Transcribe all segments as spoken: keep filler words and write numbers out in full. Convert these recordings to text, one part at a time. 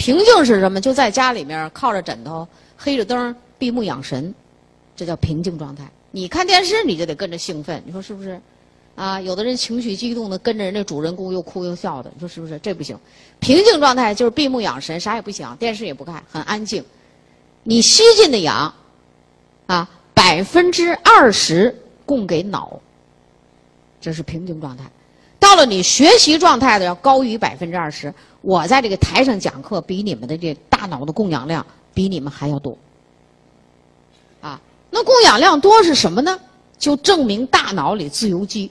平静是什么？就在家里面靠着枕头，黑着灯，闭目养神，这叫平静状态。你看电视，你就得跟着兴奋，你说是不是？啊，有的人情绪激动的跟着人家主人公又哭又笑的，你说是不是？这不行。平静状态就是闭目养神，啥也不想，电视也不看，很安静。你吸进的氧，啊，百分之二十供给脑，这是平静状态。到了你学习状态的要高于百分之二十，我在这个台上讲课，比你们的这大脑的供氧量比你们还要多，啊，那供氧量多是什么呢？就证明大脑里自由基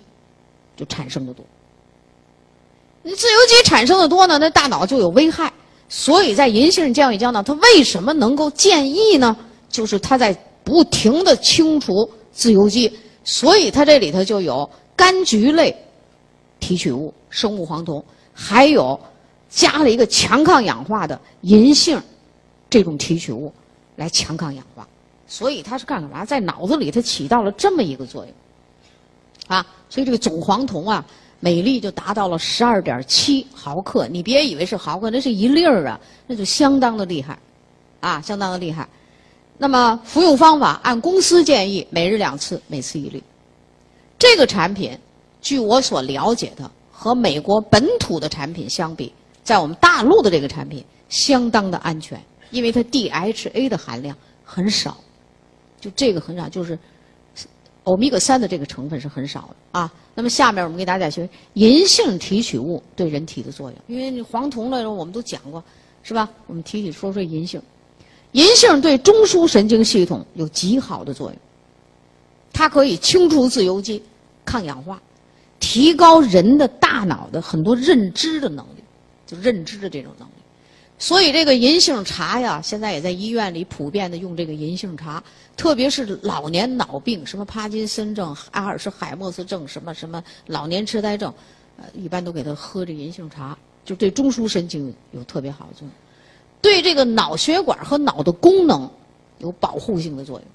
就产生的多，你自由基产生的多呢，那大脑就有危害。所以在银杏教育胶囊，它为什么能够建议呢？就是它在不停的清除自由基，所以它这里头就有柑橘类提取物、生物黄酮，还有加了一个强抗氧化的银杏这种提取物来强抗氧化，所以它是干嘛？在脑子里它起到了这么一个作用，啊，所以这个总黄酮啊，每粒就达到了十二点七毫克。你别以为是毫克，那是一粒儿啊，那就相当的厉害，啊，相当的厉害。那么服用方法按公司建议，每日两次，每次一粒。这个产品，据我所了解的，和美国本土的产品相比，在我们大陆的这个产品相当的安全，因为它 D H A 的含量很少，就这个很少，就是欧米伽三的这个成分是很少的啊。那么下面我们给大家学银杏提取物对人体的作用，因为黄酮了我们都讲过，是吧？我们提起说说银杏，银杏对中枢神经系统有极好的作用，它可以清除自由基、抗氧化。提高人的大脑的很多认知的能力，就认知的这种能力。所以这个银杏茶呀，现在也在医院里普遍的用这个银杏茶，特别是老年脑病，什么帕金森症、阿尔茨海默氏症，什么什么老年痴呆症，呃，一般都给他喝这银杏茶，就对中枢神经有特别好的作用，对这个脑血管和脑的功能有保护性的作用。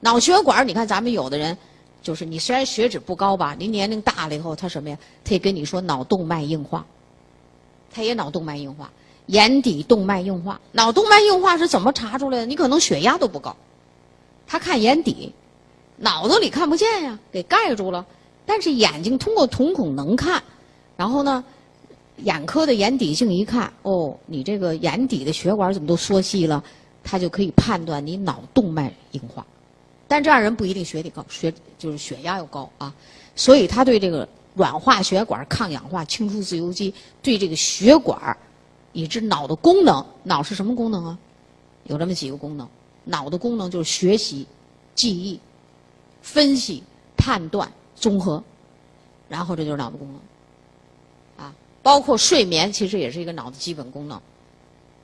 脑血管，你看咱们有的人。就是你虽然血脂不高吧，您年龄大了以后，他什么呀？他也跟你说脑动脉硬化，他也脑动脉硬化，眼底动脉硬化。脑动脉硬化是怎么查出来的？你可能血压都不高，他看眼底，脑子里看不见呀，给盖住了。但是眼睛通过瞳孔能看，然后呢，眼科的眼底镜一看，哦，你这个眼底的血管怎么都缩细了，他就可以判断你脑动脉硬化。但这样人不一定血体高，血就是血压又高啊，所以他对这个软化血管、抗氧化、清除自由基，对这个血管，以致脑的功能，脑是什么功能啊？有这么几个功能，脑的功能就是学习、记忆、分析、判断、综合，然后这就是脑的功能，啊，包括睡眠其实也是一个脑的基本功能，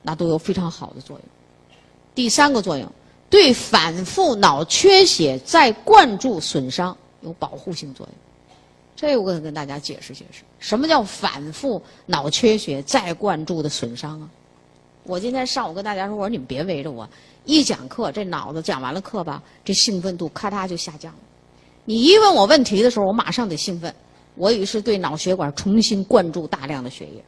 那都有非常好的作用。第三个作用。对反复脑缺血再灌注损伤有保护性作用，这我跟大家解释解释，什么叫反复脑缺血再灌注的损伤啊？我今天上午跟大家说，我说你们别围着我，一讲课这脑子讲完了课吧，这兴奋度咔嚓就下降了。你一问我问题的时候，我马上得兴奋，我于是对脑血管重新灌注大量的血液。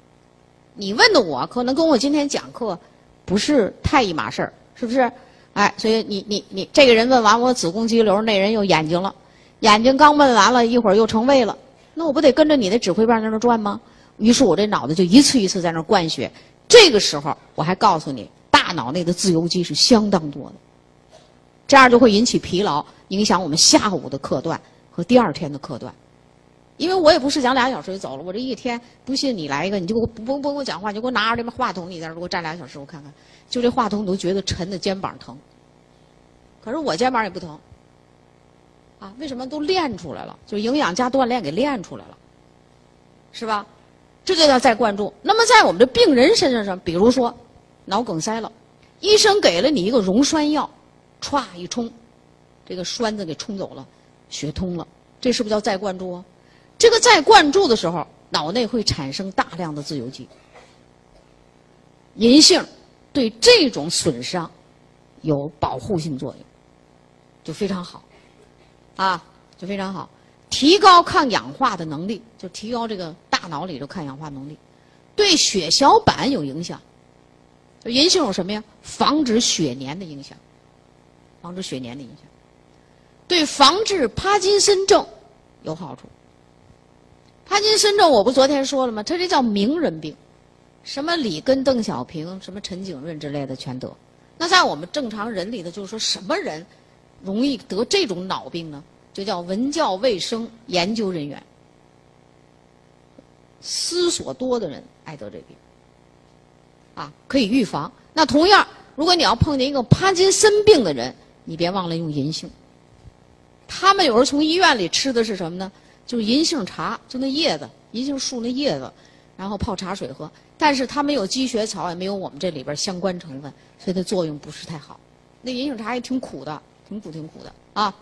你问的我可能跟我今天讲课不是太一码事儿，是不是？哎，所以你你你这个人问完我子宫肌瘤，那人又眼睛了，眼睛刚问完了一会儿又成胃了，那我不得跟着你的指挥棒在那转吗？于是我这脑子就一次一次在那灌血。这个时候我还告诉你，大脑内的自由基是相当多的，这样就会引起疲劳，影响我们下午的课段和第二天的课段。因为我也不是讲俩小时就走了，我这一天不信你来一个，你就给我不不不给我讲话，你就给我拿着这话筒，你在这给我站俩小时，我看看，就这话筒你都觉得沉的肩膀疼，可是我肩膀也不疼，啊，为什么？都练出来了，就营养加锻炼给练出来了，是吧？这就叫再灌注。那么在我们的病人身上上，比如说脑梗塞了，医生给了你一个溶栓药，歘一冲，这个栓子给冲走了，血通了，这是不是叫再灌注啊？这个再灌注的时候，脑内会产生大量的自由基。银杏对这种损伤有保护性作用，就非常好，啊，就非常好，提高抗氧化的能力，就提高这个大脑里的抗氧化能力。对血小板有影响，影响什么呀？防止血粘的影响，防止血粘的影响，对防治帕金森症有好处。帕金森症我不昨天说了吗？它这叫名人病，什么里根、邓小平、什么陈景润之类的全得。那在我们正常人里头，就是说什么人容易得这种脑病呢？就叫文教卫生研究人员，思索多的人爱得这病。啊，可以预防。那同样，如果你要碰见一个帕金森病的人，你别忘了用银杏。他们有时候从医院里吃的是什么呢？就是银杏茶，就那叶子，银杏树那叶子，然后泡茶水喝。但是它没有积雪草，也没有我们这里边相关成分，所以它作用不是太好。那银杏茶也挺苦的，挺苦挺苦的啊。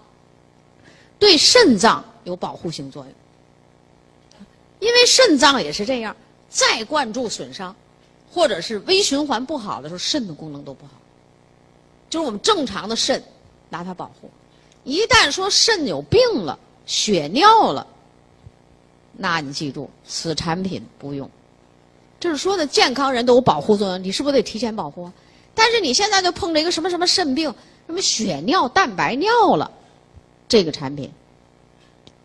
对肾脏有保护性作用，因为肾脏也是这样，再灌注损伤。或者是微循环不好的时候，肾的功能都不好。就是我们正常的肾，拿它保护。一旦说肾有病了、血尿了，那你记住，此产品不用。这是说的健康人都有保护作用，你是不是得提前保护？但是你现在就碰着一个什么什么肾病、什么血尿、蛋白尿了，这个产品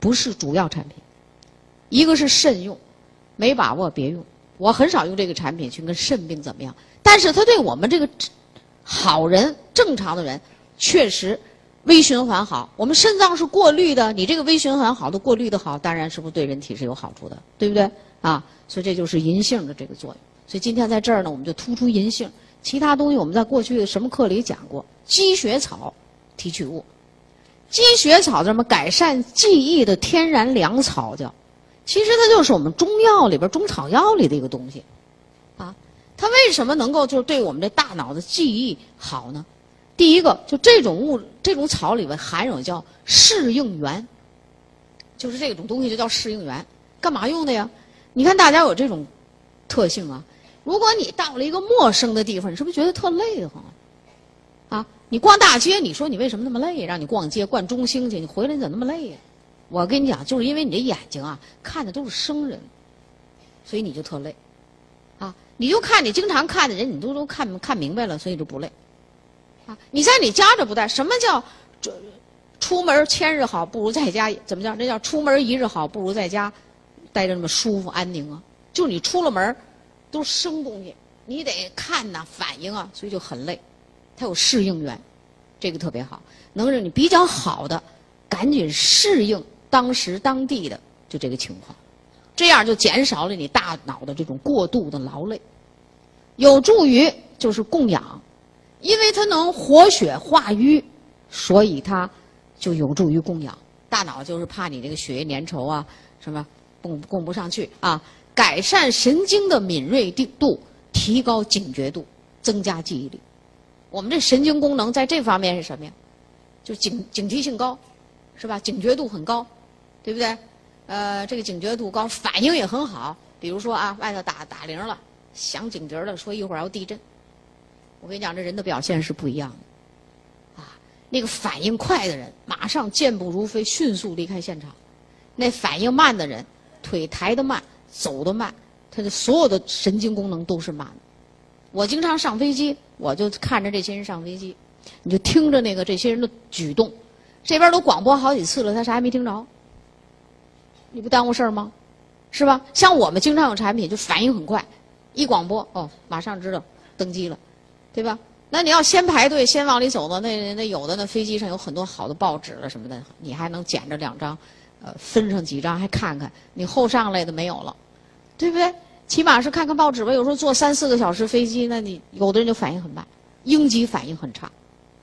不是主要产品。一个是慎用，没把握别用。我很少用这个产品去跟肾病怎么样，但是它对我们这个好人、正常的人，确实微循环好。我们肾脏是过滤的，你这个微循环好的、过滤的好，当然是不是对人体是有好处的，对不对啊？所以这就是银杏的这个作用。所以今天在这儿呢，我们就突出银杏，其他东西我们在过去的什么课里讲过？积雪草提取物，积雪草这么改善记忆的天然粮草叫。其实它就是我们中药里边中草药里的一个东西，啊，它为什么能够就是对我们这大脑的记忆好呢？第一个，就这种物这种草里边含有叫适应原，就是这种东西就叫适应原，干嘛用的呀？你看大家有这种特性啊，如果你到了一个陌生的地方，你是不是觉得特累得慌？啊，你逛大街，你说你为什么那么累？让你逛街逛中兴去，你回来你怎么那么累呀？我跟你讲，就是因为你这眼睛啊看的都是生人，所以你就特累，啊，你就看你经常看的人，你都都看看明白了，所以就不累，啊，你在你家这不带什么叫出出门千日好，不如在家怎么叫？那叫出门一日好，不如在家待着那么舒服安宁啊！就你出了门都生东西，你得看呐、啊、反应啊，所以就很累。它有适应原，这个特别好，能让你比较好的赶紧适应。当时当地的就这个情况，这样就减少了你大脑的这种过度的劳累，有助于就是供氧，因为它能活血化瘀，所以它就有助于供氧。大脑就是怕你这个血液粘稠啊，什么供供不上去啊，改善神经的敏锐度，提高警觉度，增加记忆力。我们这神经功能在这方面是什么呀？就警警惕性高，是吧？警觉度很高。对不对？呃，这个警觉度高，反应也很好。比如说啊，外头打打铃了，响警笛了，说一会儿要地震。我跟你讲，这人的表现是不一样的。啊，那个反应快的人，马上健步如飞，迅速离开现场；那反应慢的人，腿抬得慢，走得慢，他的所有的神经功能都是慢的。我经常上飞机，我就看着这些人上飞机，你就听着那个这些人的举动。这边都广播好几次了，他啥也没听着。你不耽误事儿吗？是吧？像我们经常有产品，就反应很快，一广播哦，马上知道登机了，对吧？那你要先排队，先往里走呢，那那有的那飞机上有很多好的报纸了什么的，你还能捡着两张，呃，分上几张还看看。你后上来的没有了，对不对？起码是看看报纸吧。有时候坐三四个小时飞机，那你有的人就反应很慢，应激反应很差，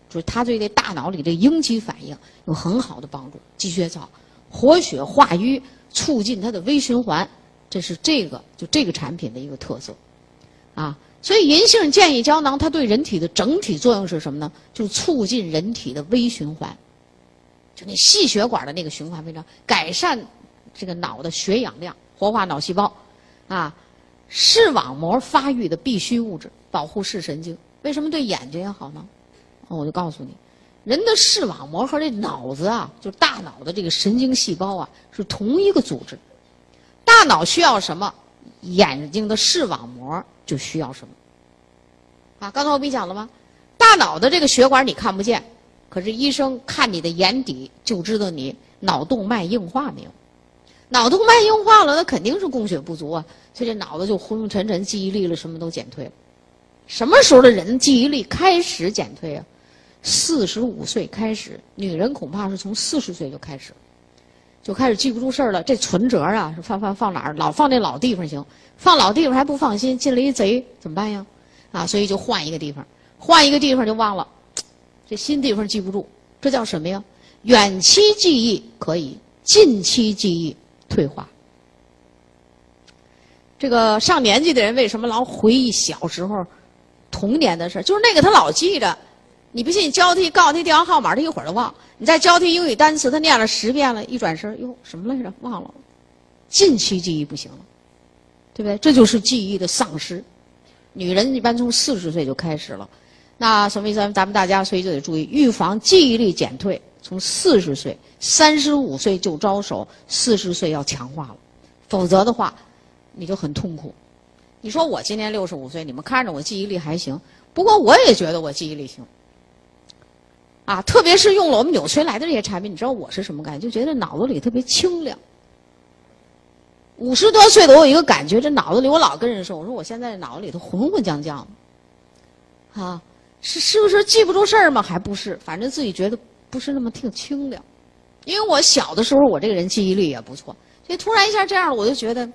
就是他对这大脑里的应激反应有很好的帮助。积雪草活血化瘀。促进它的微循环，这是这个就这个产品的一个特色，啊，所以银杏建议胶囊它对人体的整体作用是什么呢？就促进人体的微循环，就那细血管的那个循环非常，改善这个脑的血氧量，活化脑细胞，啊，视网膜发育的必需物质，保护视神经。为什么对眼睛也好呢？我就告诉你。人的视网膜和这脑子啊，就是大脑的这个神经细胞啊，是同一个组织。大脑需要什么，眼睛的视网膜就需要什么。啊，刚才我不讲了吗？大脑的这个血管你看不见，可是医生看你的眼底就知道你脑动脉硬化没有。脑动脉硬化了，那肯定是供血不足啊，所以这脑子就昏昏沉沉，记忆力了什么都减退了。什么时候的人记忆力开始减退啊？四十五岁开始，女人恐怕是从四十岁就开始，就开始记不住事儿了。这存折啊，是放放放哪儿？老放那老地方行，放老地方还不放心，进了一贼怎么办呀？啊，所以就换一个地方，换一个地方就忘了，这新地方记不住，这叫什么呀？远期记忆可以，近期记忆退化。这个上年纪的人为什么老回忆小时候童年的事？就是那个他老记着。你不信，你教他告诉他电话号码，他一会儿就忘。你再教他英语单词，他念了十遍了，一转身，哟，什么来着？忘了。近期记忆不行了，对不对？这就是记忆的丧失。女人一般从四十岁就开始了，那什么意思？咱们大家所以就得注意，预防记忆力减退，从四十岁、三十五岁就招手，四十岁要强化了，否则的话，你就很痛苦。你说我今年六十五岁，你们看着我记忆力还行，不过我也觉得我记忆力行。啊，特别是用了我们纽崔莱的这些产品，你知道我是什么感觉？就觉得脑子里特别清凉。五十多岁的我有一个感觉，这脑子里我老跟人说，我说我现在脑子里头混混浆浆的，啊，是是不是记不住事儿吗？还不是，反正自己觉得不是那么挺清凉。因为我小的时候我这个人记忆力也不错，所以突然一下这样了，我就觉得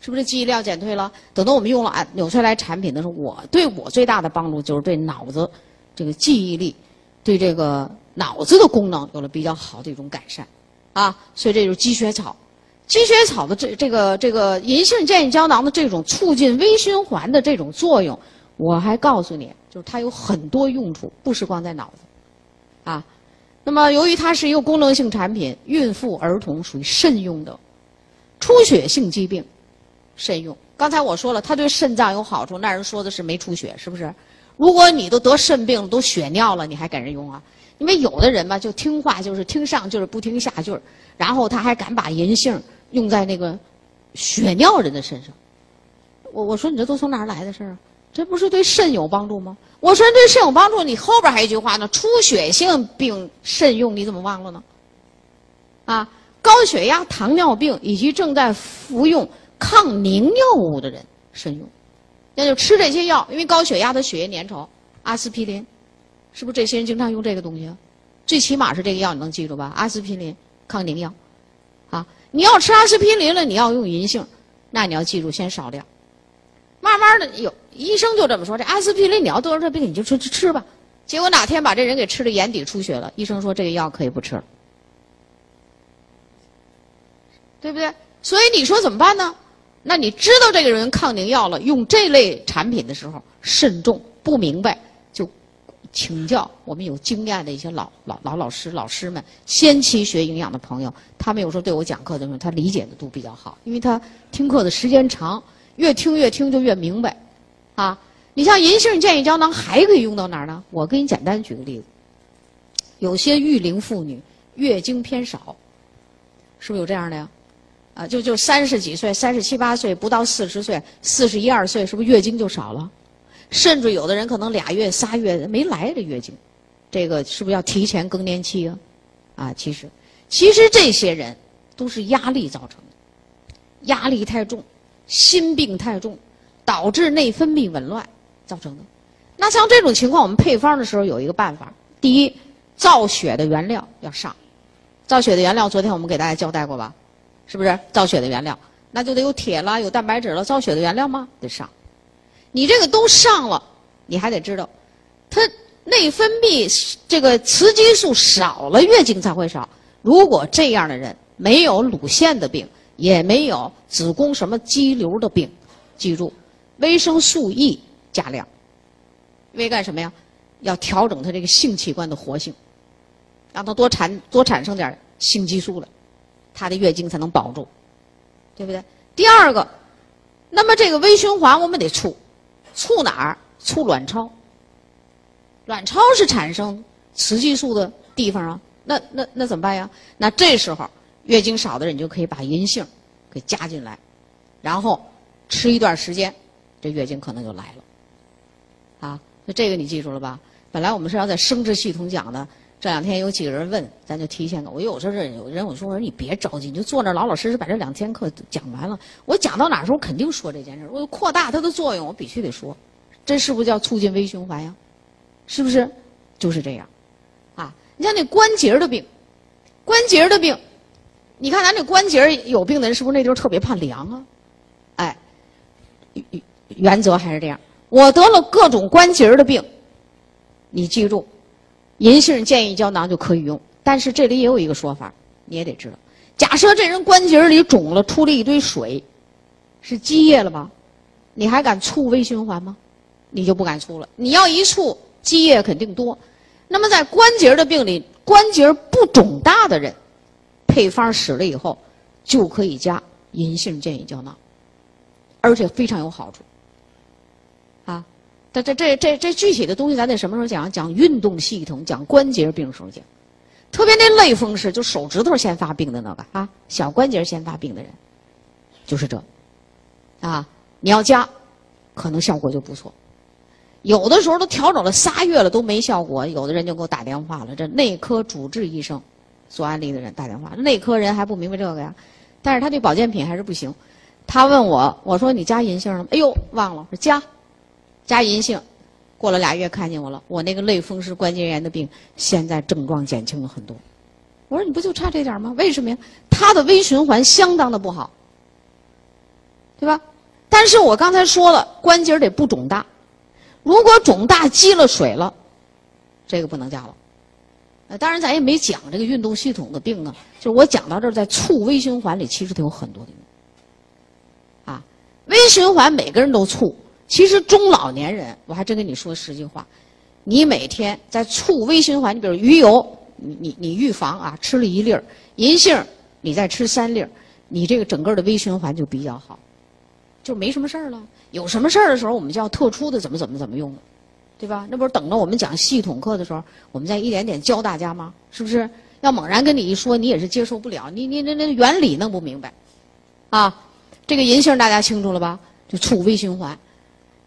是不是记忆力要减退了？等到我们用了纽崔莱产品的时候，我对我最大的帮助就是对脑子这个记忆力。对这个脑子的功能有了比较好的一种改善，啊，所以这就是积雪草。积雪草的这这个这个银杏建议胶囊的这种促进微循环的这种作用，我还告诉你，就是它有很多用处，不是光在脑子，啊。那么由于它是一个功能性产品，孕妇、儿童属于慎用的，出血性疾病慎用。刚才我说了，它对肾脏有好处，那人说的是没出血，是不是？如果你都得肾病了，都血尿了，你还给人用啊？因为有的人吧，就听话，就是听上句儿不听下句儿，然后他还敢把银杏用在那个血尿人的身上。我我说你这都从哪儿来的事儿啊？这不是对肾有帮助吗？我说对肾有帮助，你后边还有一句话呢，出血性病慎用，你怎么忘了呢？啊，高血压、糖尿病以及正在服用抗凝药物的人慎用。那就吃这些药，因为高血压的血液粘稠，阿司匹林，是不是这些人经常用这个东西啊？最起码是这个药，你能记住吧？阿司匹林抗凝药，啊，你要吃阿司匹林了，你要用银杏，那你要记住先少量，慢慢的有医生就这么说，这阿司匹林你要多少这病你就吃吃吃吧。结果哪天把这人给吃的眼底出血了，医生说这个药可以不吃了，对不对？所以你说怎么办呢？那你知道这个人抗凝药了，用这类产品的时候慎重，不明白就请教我们有经验的一些老老老老师、老师们，先期学营养的朋友，他们有时候对我讲课的时候，他理解的度比较好，因为他听课的时间长，越听越听就越明白，啊，你像银杏建议胶囊还可以用到哪儿呢？我给你简单举个例子，有些育龄妇女月经偏少，是不是有这样的呀？啊，就就三十几岁、三十七八岁，不到四十岁、四十一二岁，是不是月经就少了？甚至有的人可能俩月、仨月没来这月经，这个是不是要提前更年期啊？啊，其实，其实这些人都是压力造成的，压力太重、心病太重，导致内分泌紊乱造成的。那像这种情况，我们配方的时候有一个办法：第一，造血的原料要上。造血的原料，昨天我们给大家交代过吧？是不是造血的原料？那就得有铁了，有蛋白质了。造血的原料吗？得上。你这个都上了，你还得知道，它内分泌这个雌激素少了，月经才会少。如果这样的人没有乳腺的病，也没有子宫什么肌瘤的病，记住，维生素 E 加量，因为干什么呀？要调整它这个性器官的活性，让它多产多产生点性激素来。她的月经才能保住，对不对？第二个，那么这个微循环我们得促，促哪儿？促卵巢。卵巢是产生雌激素的地方啊，那那那怎么办呀？那这时候月经少的人，你就可以把银杏给加进来，然后吃一段时间，这月经可能就来了。啊，那这个你记住了吧？本来我们是要在生殖系统讲的，这两天有几个人问，咱就提前。我有时候有人我说我说你别着急，你就坐那老老实实把这两天课讲完了。我讲到哪儿时候肯定说这件事，我扩大它的作用，我必须得说。这是不是叫促进微循环呀？是不是？就是这样，啊！你像那关节的病，关节的病，你看咱这关节有病的人是不是那地方特别怕凉啊？哎，原则还是这样。我得了各种关节的病，你记住，银杏建议胶囊就可以用。但是这里也有一个说法，你也得知道。假设这人关节里肿了，出了一堆水，是积液了吧？你还敢促微循环吗？你就不敢促了。你要一促，积液肯定多。那么在关节的病里，关节不肿大的人，配方使了以后，就可以加银杏建议胶囊，而且非常有好处。啊，这这这这这具体的东西，咱得什么时候讲？讲运动系统，讲关节病时候讲。特别那类风湿，就手指头先发病的那个啊，小关节先发病的人，就是这。啊，你要加，可能效果就不错。有的时候都调整了仨月了都没效果，有的人就给我打电话了。这内科主治医生所安利的人打电话，内科人还不明白这个呀，但是他对保健品还是不行。他问我，我说你加银杏了吗？哎呦，忘了，说加。加银杏，过了俩月看见我了，我那个类风湿关节炎的病现在症状减轻了很多。我说你不就差这点吗？为什么呀？它的微循环相当的不好，对吧？但是我刚才说了，关节得不肿大，如果肿大积了水了，这个不能加了。呃，当然咱也没讲这个运动系统的病啊，就是我讲到这儿，在促微循环里其实它有很多的病啊，微循环每个人都促。其实中老年人，我还真跟你说实际话，你每天在促微循环，你比如鱼油，你你你预防啊，吃了一粒儿，银杏你再吃三粒儿，你这个整个的微循环就比较好，就没什么事儿了。有什么事儿的时候，我们就要特殊的怎么怎么怎么用了，对吧？那不是等着我们讲系统课的时候，我们再一点点教大家吗？是不是？要猛然跟你一说，你也是接受不了，你你那那原理弄不明白，啊，这个银杏大家清楚了吧？就促微循环。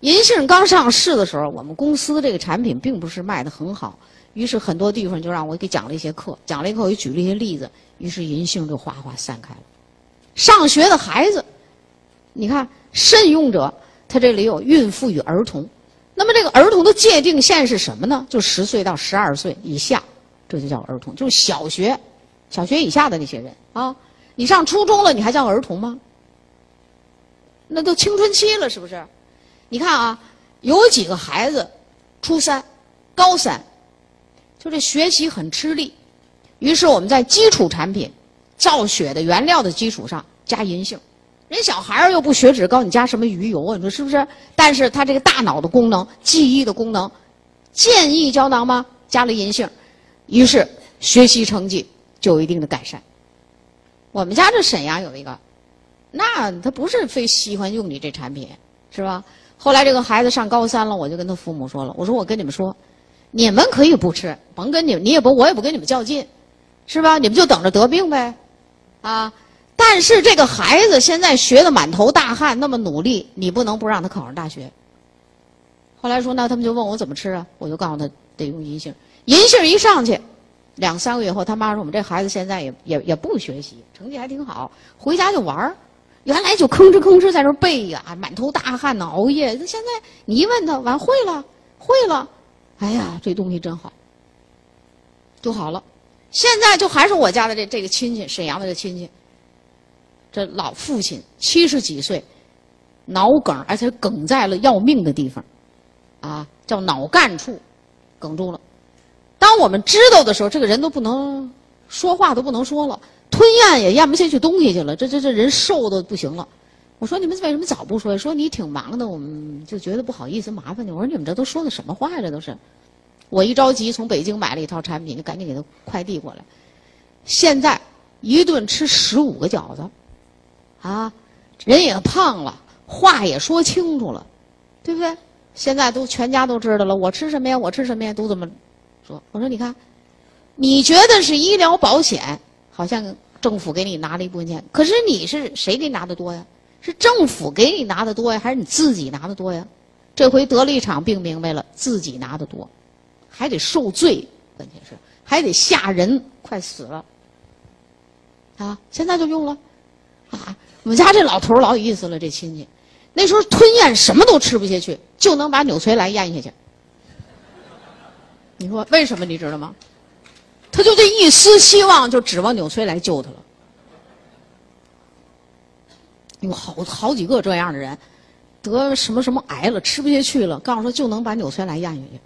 银杏刚上市的时候，我们公司这个产品并不是卖得很好，于是很多地方就让我给讲了一些课，讲了一课我就举了一些例子，于是银杏就哗哗散开了。上学的孩子，你看慎用者，他这里有孕妇与儿童，那么这个儿童的界定线是什么呢？就十岁到十二岁以下，这就叫儿童，就是小学、小学以下的那些人啊。你上初中了，你还叫儿童吗？那都青春期了，是不是？你看啊，有几个孩子初三、高三，就这学习很吃力，于是我们在基础产品造血的原料的基础上加银杏。人小孩儿又不血脂高，你加什么鱼油啊？你说是不是？但是他这个大脑的功能、记忆的功能，建议胶囊吗？加了银杏，于是学习成绩就有一定的改善。我们家这沈阳有一个，那他不是非喜欢用你这产品，是吧？后来这个孩子上高三了，我就跟他父母说了，我说我跟你们说，你们可以不吃，甭跟你们，你也不，我也不跟你们较劲，是吧？你们就等着得病呗，啊！但是这个孩子现在学的满头大汗，那么努力，你不能不让他考上大学。后来说，那他们就问我怎么吃啊？我就告诉他得用银杏，银杏一上去，两三个月后，他妈说我们这孩子现在也也也不学习，成绩还挺好，回家就玩儿。原来就吭哧吭哧在这背呀、啊，满头大汗呢，熬夜。那现在你一问他，完会了，会了，哎呀，这东西真好，就好了。现在就还是我家的这这个亲戚，沈阳的这亲戚，这老父亲七十几岁，脑梗，而且梗在了要命的地方，啊，叫脑干处，梗住了。当我们知道的时候，这个人都不能说话，都不能说了。吞咽也咽不下去东西去了，这这这人瘦的不行了。我说你们为什么早不说？说你挺忙的，我们就觉得不好意思麻烦你。我说你们这都说的什么话呀？这都是。我一着急从北京买了一套产品，就赶紧给他快递过来。现在一顿吃十五个饺子，啊，人也胖了，话也说清楚了，对不对？现在都全家都知道了，我吃什么呀？我吃什么呀？都这么说。我说你看，你觉得是医疗保险？好像政府给你拿了一部分钱，可是你是谁给你拿的多呀？是政府给你拿的多呀，还是你自己拿的多呀？这回得了一场病，明白了自己拿得多，还得受罪，问题是还得吓人，快死了啊！现在就用了啊！我们家这老头老有意思了，这亲戚那时候吞咽什么都吃不下去，就能把纽崔莱咽下去。你说为什么？你知道吗？他就这一丝希望，就指望纽崔莱救他了。有好好几个这样的人，得什么什么癌了，吃不下去了，告诉他就能把纽崔莱咽下去。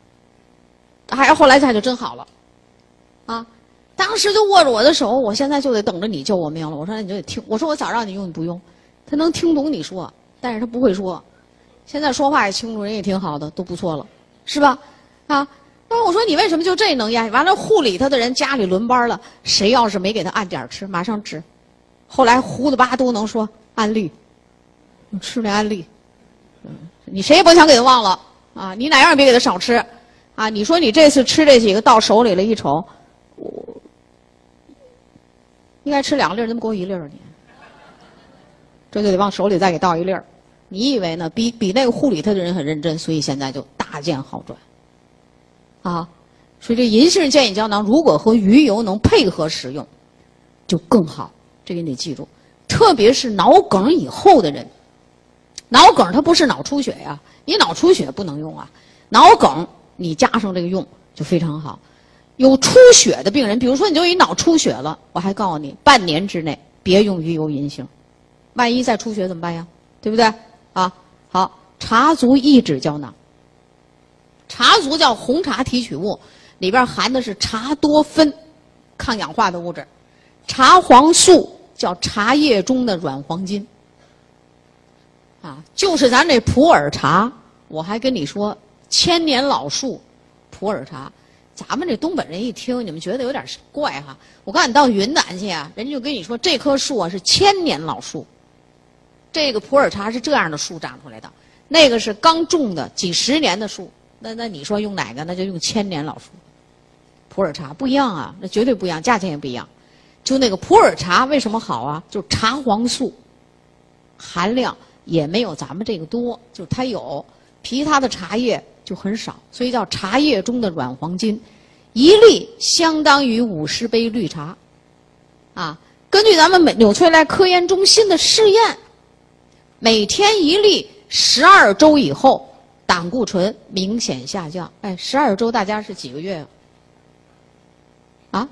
还、哎、后来他就真好了，啊！当时就握着我的手，我现在就得等着你救我命了。我说那你就得听，我说我早让你用你不用，他能听懂你说，但是他不会说。现在说话也清楚，人也挺好的，都不错了，是吧？啊！我说你为什么就这能咽？完了，护理他的人家里轮班了，谁要是没给他按点吃，马上治。后来胡子八都能说安利，你吃那安利，你谁也甭想给他忘了啊！你哪样也别给他少吃啊！你说你这次吃这几个到手里了，一瞅，我应该吃两粒，怎么给我一粒儿？你这就得往手里再给倒一粒儿。你以为呢？比比那个护理他的人很认真，所以现在就大见好转。啊，所以这银杏健脾胶囊如果和鱼油能配合使用，就更好。这个你得记住，特别是脑梗以后的人，脑梗它不是脑出血呀、啊，你脑出血不能用啊，脑梗你加上这个用就非常好。有出血的病人，比如说你就一脑出血了，我还告诉你，半年之内别用鱼油银杏，万一再出血怎么办呀？对不对？啊，好，茶足益脂胶囊。茶足叫红茶提取物，里边含的是茶多酚，抗氧化的物质；茶黄素叫茶叶中的软黄金。啊，就是咱这普洱茶，我还跟你说，千年老树，普洱茶。咱们这东北人一听，你们觉得有点怪哈。我告诉你，到云南去啊，人家就跟你说，这棵树啊是千年老树，这个普洱茶是这样的树长出来的，那个是刚种的几十年的树。那那你说用哪个？那就用千年老树，普洱茶不一样啊，那绝对不一样，价钱也不一样。就那个普洱茶为什么好啊？就是茶黄素含量也没有咱们这个多，就是它有，其他的茶叶就很少，所以叫茶叶中的软黄金。一粒相当于五十杯绿茶，啊，根据咱们美纽崔莱科研中心的试验，每天一粒，十二周以后。胆固醇明显下降，哎，十二周大家是几个月啊？啊，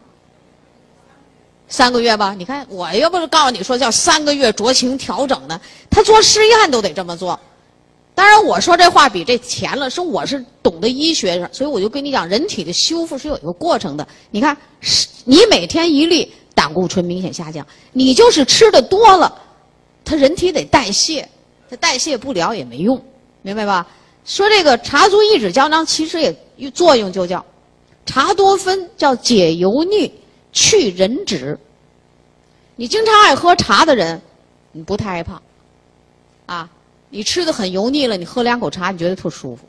三个月吧？你看，我要不是告诉你说叫三个月酌情调整呢，他做试验都得这么做。当然，我说这话比这钱了，是我是懂得医学，所以我就跟你讲，人体的修复是有一个过程的。你看，你每天一粒，胆固醇明显下降，你就是吃的多了，他人体得代谢，他代谢不了也没用，明白吧？说这个茶足益脂胶囊其实也作用就叫茶多酚，叫解油腻、去人脂。你经常爱喝茶的人，你不太爱胖，啊，你吃的很油腻了，你喝两口茶，你觉得特舒服。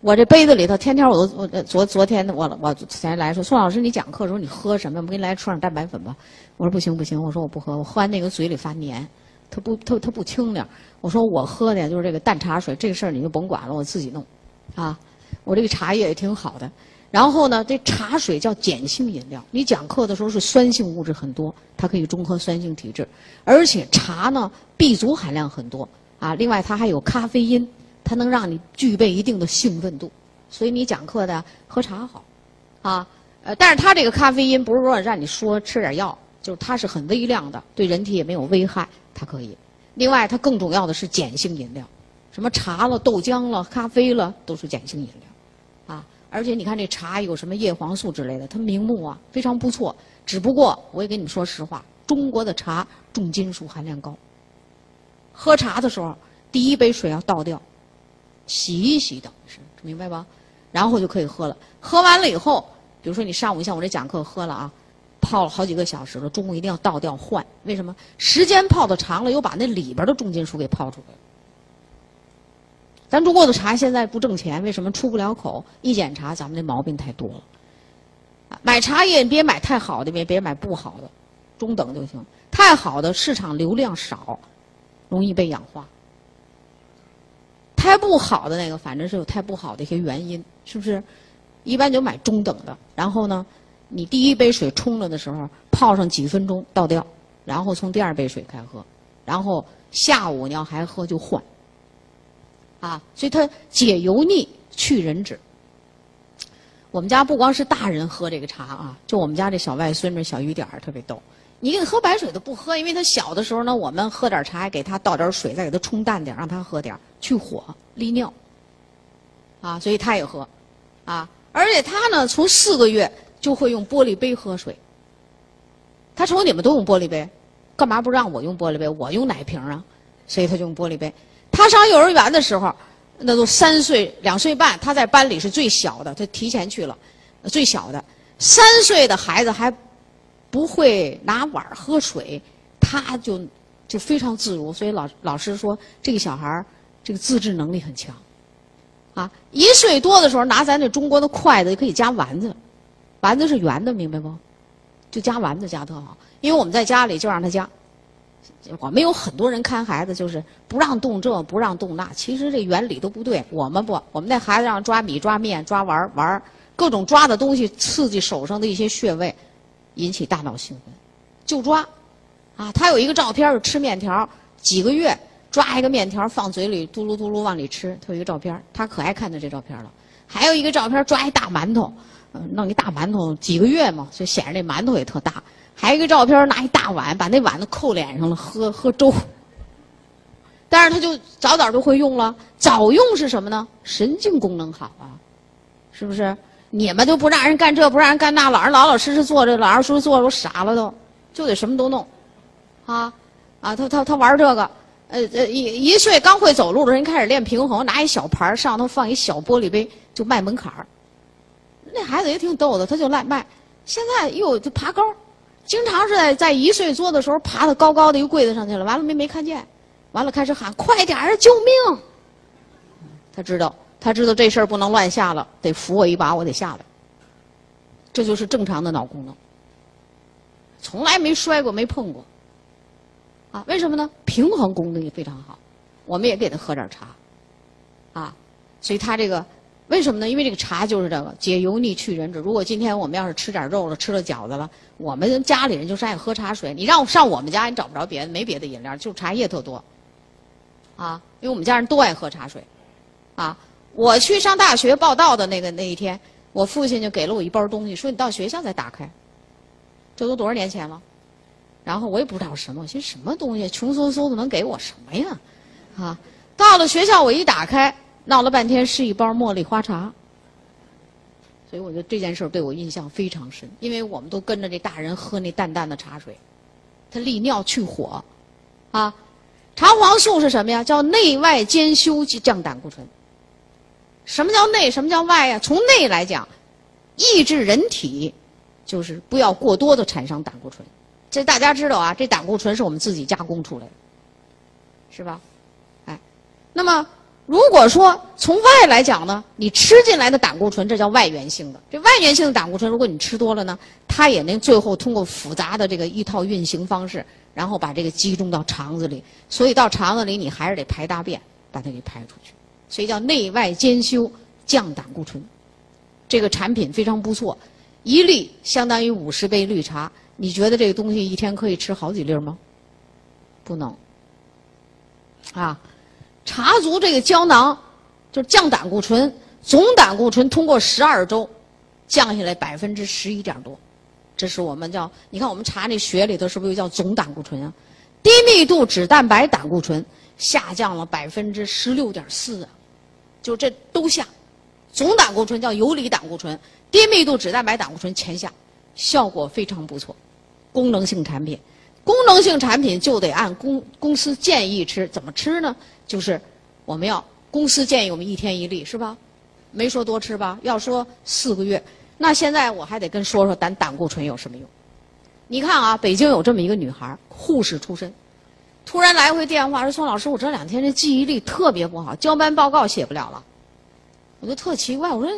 我这杯子里头，天天我都我昨昨天我我前来说，宋老师你讲课的时候你喝什么？我给你来吃点蛋白粉吧。我说不行不行，我说我不喝，我喝完那个嘴里发黏。他不，他他不清点。我说我喝的就是这个淡茶水，这个事儿你就甭管了，我自己弄，啊，我这个茶叶也挺好的。然后呢，这茶水叫碱性饮料。你讲课的时候是酸性物质很多，它可以中和酸性体质，而且茶呢 B 族含量很多啊。另外它还有咖啡因，它能让你具备一定的兴奋度，所以你讲课的喝茶好，啊，呃，但是它这个咖啡因不是说让你说吃点药。就是它是很微量的，对人体也没有危害，它可以。另外，它更重要的是碱性饮料，什么茶了、豆浆了、咖啡了，都是碱性饮料，啊！而且你看这茶有什么叶黄素之类的，它名目啊非常不错。只不过我也跟你们说实话，中国的茶重金属含量高。喝茶的时候，第一杯水要倒掉，洗一洗等于是，明白吧？然后就可以喝了。喝完了以后，比如说你上午像我这讲课喝了啊。泡了好几个小时了，中午一定要倒掉换。为什么？时间泡的长了，又把那里边的重金属给泡出来了。咱中国的茶现在不挣钱，为什么出不了口？一检查，咱们这毛病太多了。买茶叶别买太好的，别别买不好的，中等就行。太好的市场流量少，容易被氧化。胎不好的那个，反正是有胎不好的一些原因，是不是？一般就买中等的，然后呢，你第一杯水冲了的时候，泡上几分钟倒掉，然后从第二杯水开喝，然后下午你要还喝就换，啊，所以它解油腻去人脂。我们家不光是大人喝这个茶啊，就我们家这小外孙女小雨点儿特别逗，你给他喝白水都不喝，因为他小的时候呢，我们喝点茶给他倒点水，再给他冲淡点，让他喝点去火利尿，啊，所以他也喝，啊，而且他呢从四个月就会用玻璃杯喝水。他瞅你们都用玻璃杯，干嘛不让我用玻璃杯？我用奶瓶啊，所以他就用玻璃杯。他上幼儿园的时候，那都三岁两岁半，他在班里是最小的，他提前去了，最小的三岁的孩子还不会拿碗喝水，他就就非常自如，所以老老师说这个小孩这个自制能力很强，啊，一岁多的时候拿咱这中国的筷子就可以夹丸子，丸子是圆的，明白不？就夹丸子夹特好，因为我们在家里就让他夹。我们有很多人看孩子，就是不让动这，不让动那。其实这原理都不对。我们不，我们那孩子让抓米、抓面、抓丸丸，各种抓的东西刺激手上的一些穴位，引起大脑兴奋，就抓。啊，他有一个照片是吃面条，几个月抓一个面条放嘴里，嘟噜嘟噜往里吃。他有一个照片，他可爱看的这照片了。还有一个照片抓一大馒头，嗯、呃，弄一大馒头，几个月嘛，所以显然那馒头也特大。还有一个照片，拿一大碗，把那碗都扣脸上了，喝喝粥。但是他就早早就会用了，早用是什么呢？神经功能好啊，是不是？你们就不让人干这，不让人干那，老人老老实实坐着，老二叔坐着，我傻了都，就得什么都弄，啊啊，他他他玩这个，呃呃，一一岁刚会走路的人开始练平衡，拿一小盘上头放一小玻璃杯就迈门槛儿，那孩子也挺逗的，他就来迈，现在又就爬高。经常是在在一岁多的时候爬到高高的一个柜子上去了，完了没没看见，完了开始喊快点儿救命！他知道他知道这事儿不能乱下了，得扶我一把，我得下来。这就是正常的脑功能，从来没摔过没碰过，啊，为什么呢？平衡功能也非常好，我们也给他喝点茶，啊，所以他这个。为什么呢？因为这个茶就是这个解油腻去人脂。如果今天我们要是吃点肉了，吃了饺子了，我们家里人就是爱喝茶水。你让上我们家，你找不着别的，没别的饮料，就茶叶特多，啊，因为我们家人都爱喝茶水，啊，我去上大学报道的那个那一天，我父亲就给了我一包东西，说你到学校再打开，这都多少年前了，然后我也不知道什么，我寻思什么东西，穷嗖嗖的能给我什么呀，啊，到了学校我一打开。闹了半天是一包茉莉花茶，所以我觉得这件事对我印象非常深，因为我们都跟着这大人喝那淡淡的茶水，它利尿去火，啊，茶黄素是什么呀？叫内外兼修降胆固醇。什么叫内？什么叫外呀？从内来讲，抑制人体就是不要过多的产生胆固醇，这大家知道啊，这胆固醇是我们自己加工出来的，是吧？哎，那么。如果说从外来讲呢，你吃进来的胆固醇，这叫外源性的。这外源性的胆固醇，如果你吃多了呢，它也能最后通过复杂的这个一套运行方式，然后把这个集中到肠子里。所以到肠子里，你还是得排大便，把它给排出去。所以叫内外兼修降胆固醇。这个产品非常不错，一粒相当于五十杯绿茶。你觉得这个东西一天可以吃好几粒吗？不能，啊。茶族这个胶囊就是降胆固醇，总胆固醇通过十二周降下来百分之十一点多，这是我们叫你看我们查那血里头是不是又叫总胆固醇啊？低密度脂蛋白胆固醇下降了百分之十六点四啊，就这都下，总胆固醇叫游离胆固醇，低密度脂蛋白胆固醇全下，效果非常不错，功能性产品。功能性产品就得按公公司建议吃，怎么吃呢？就是我们要公司建议我们一天一粒，是吧？没说多吃吧，要说四个月。那现在我还得跟说说咱胆固醇有什么用？你看啊，北京有这么一个女孩，护士出身，突然来回电话说：“宋老师，我这两天这记忆力特别不好，交班报告写不了了。”我就特奇怪，我说：“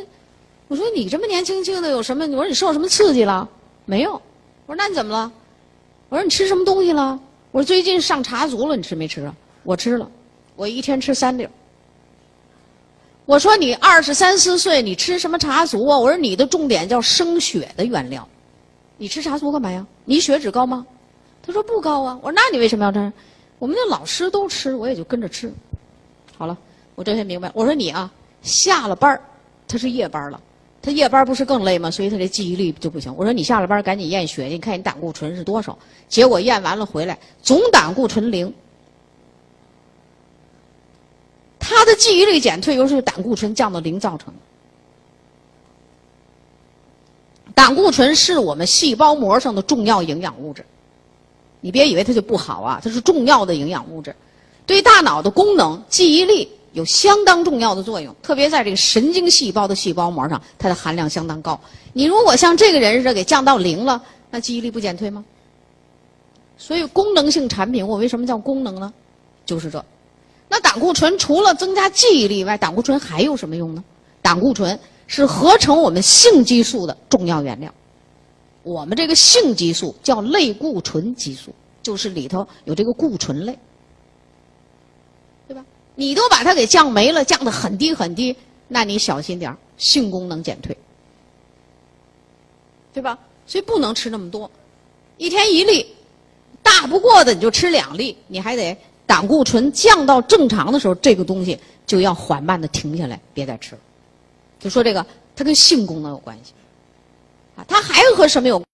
我说你这么年轻轻的有什么？我说你受什么刺激了？没有。我说那你怎么了？”我说你吃什么东西了？我说最近上茶足了，你吃没吃啊？我吃了，我一天吃三粒，我说你二十三四岁，你吃什么茶足啊？我说你的重点叫升血的原料，你吃茶足干嘛呀？你血脂高吗？他说不高啊。我说那你为什么要这样？我们的老师都吃，我也就跟着吃。好了，我这才明白。我说你啊，下了班他是夜班了，他夜班不是更累吗？所以他这记忆力就不行。我说你下了班赶紧验血，你看你胆固醇是多少？结果验完了回来，总胆固醇零。他的记忆力减退，又是胆固醇降到零造成的。胆固醇是我们细胞膜上的重要营养物质，你别以为它就不好啊，它是重要的营养物质，对大脑的功能、记忆力有相当重要的作用。特别在这个神经细胞的细胞膜上，它的含量相当高。你如果像这个人似的给降到零了，那记忆力不减退吗？所以功能性产品，我为什么叫功能呢？就是这。那胆固醇除了增加记忆力以外，胆固醇还有什么用呢？胆固醇是合成我们性激素的重要原料。我们这个性激素叫类固醇激素，就是里头有这个固醇类，对吧？你都把它给降没了，降得很低很低，那你小心点儿，性功能减退，对吧？所以不能吃那么多，一天一粒，大不过的你就吃两粒，你还得。胆固醇降到正常的时候，这个东西就要缓慢的停下来，别再吃了。就说这个，它跟性功能有关系啊，它还和什么有关系？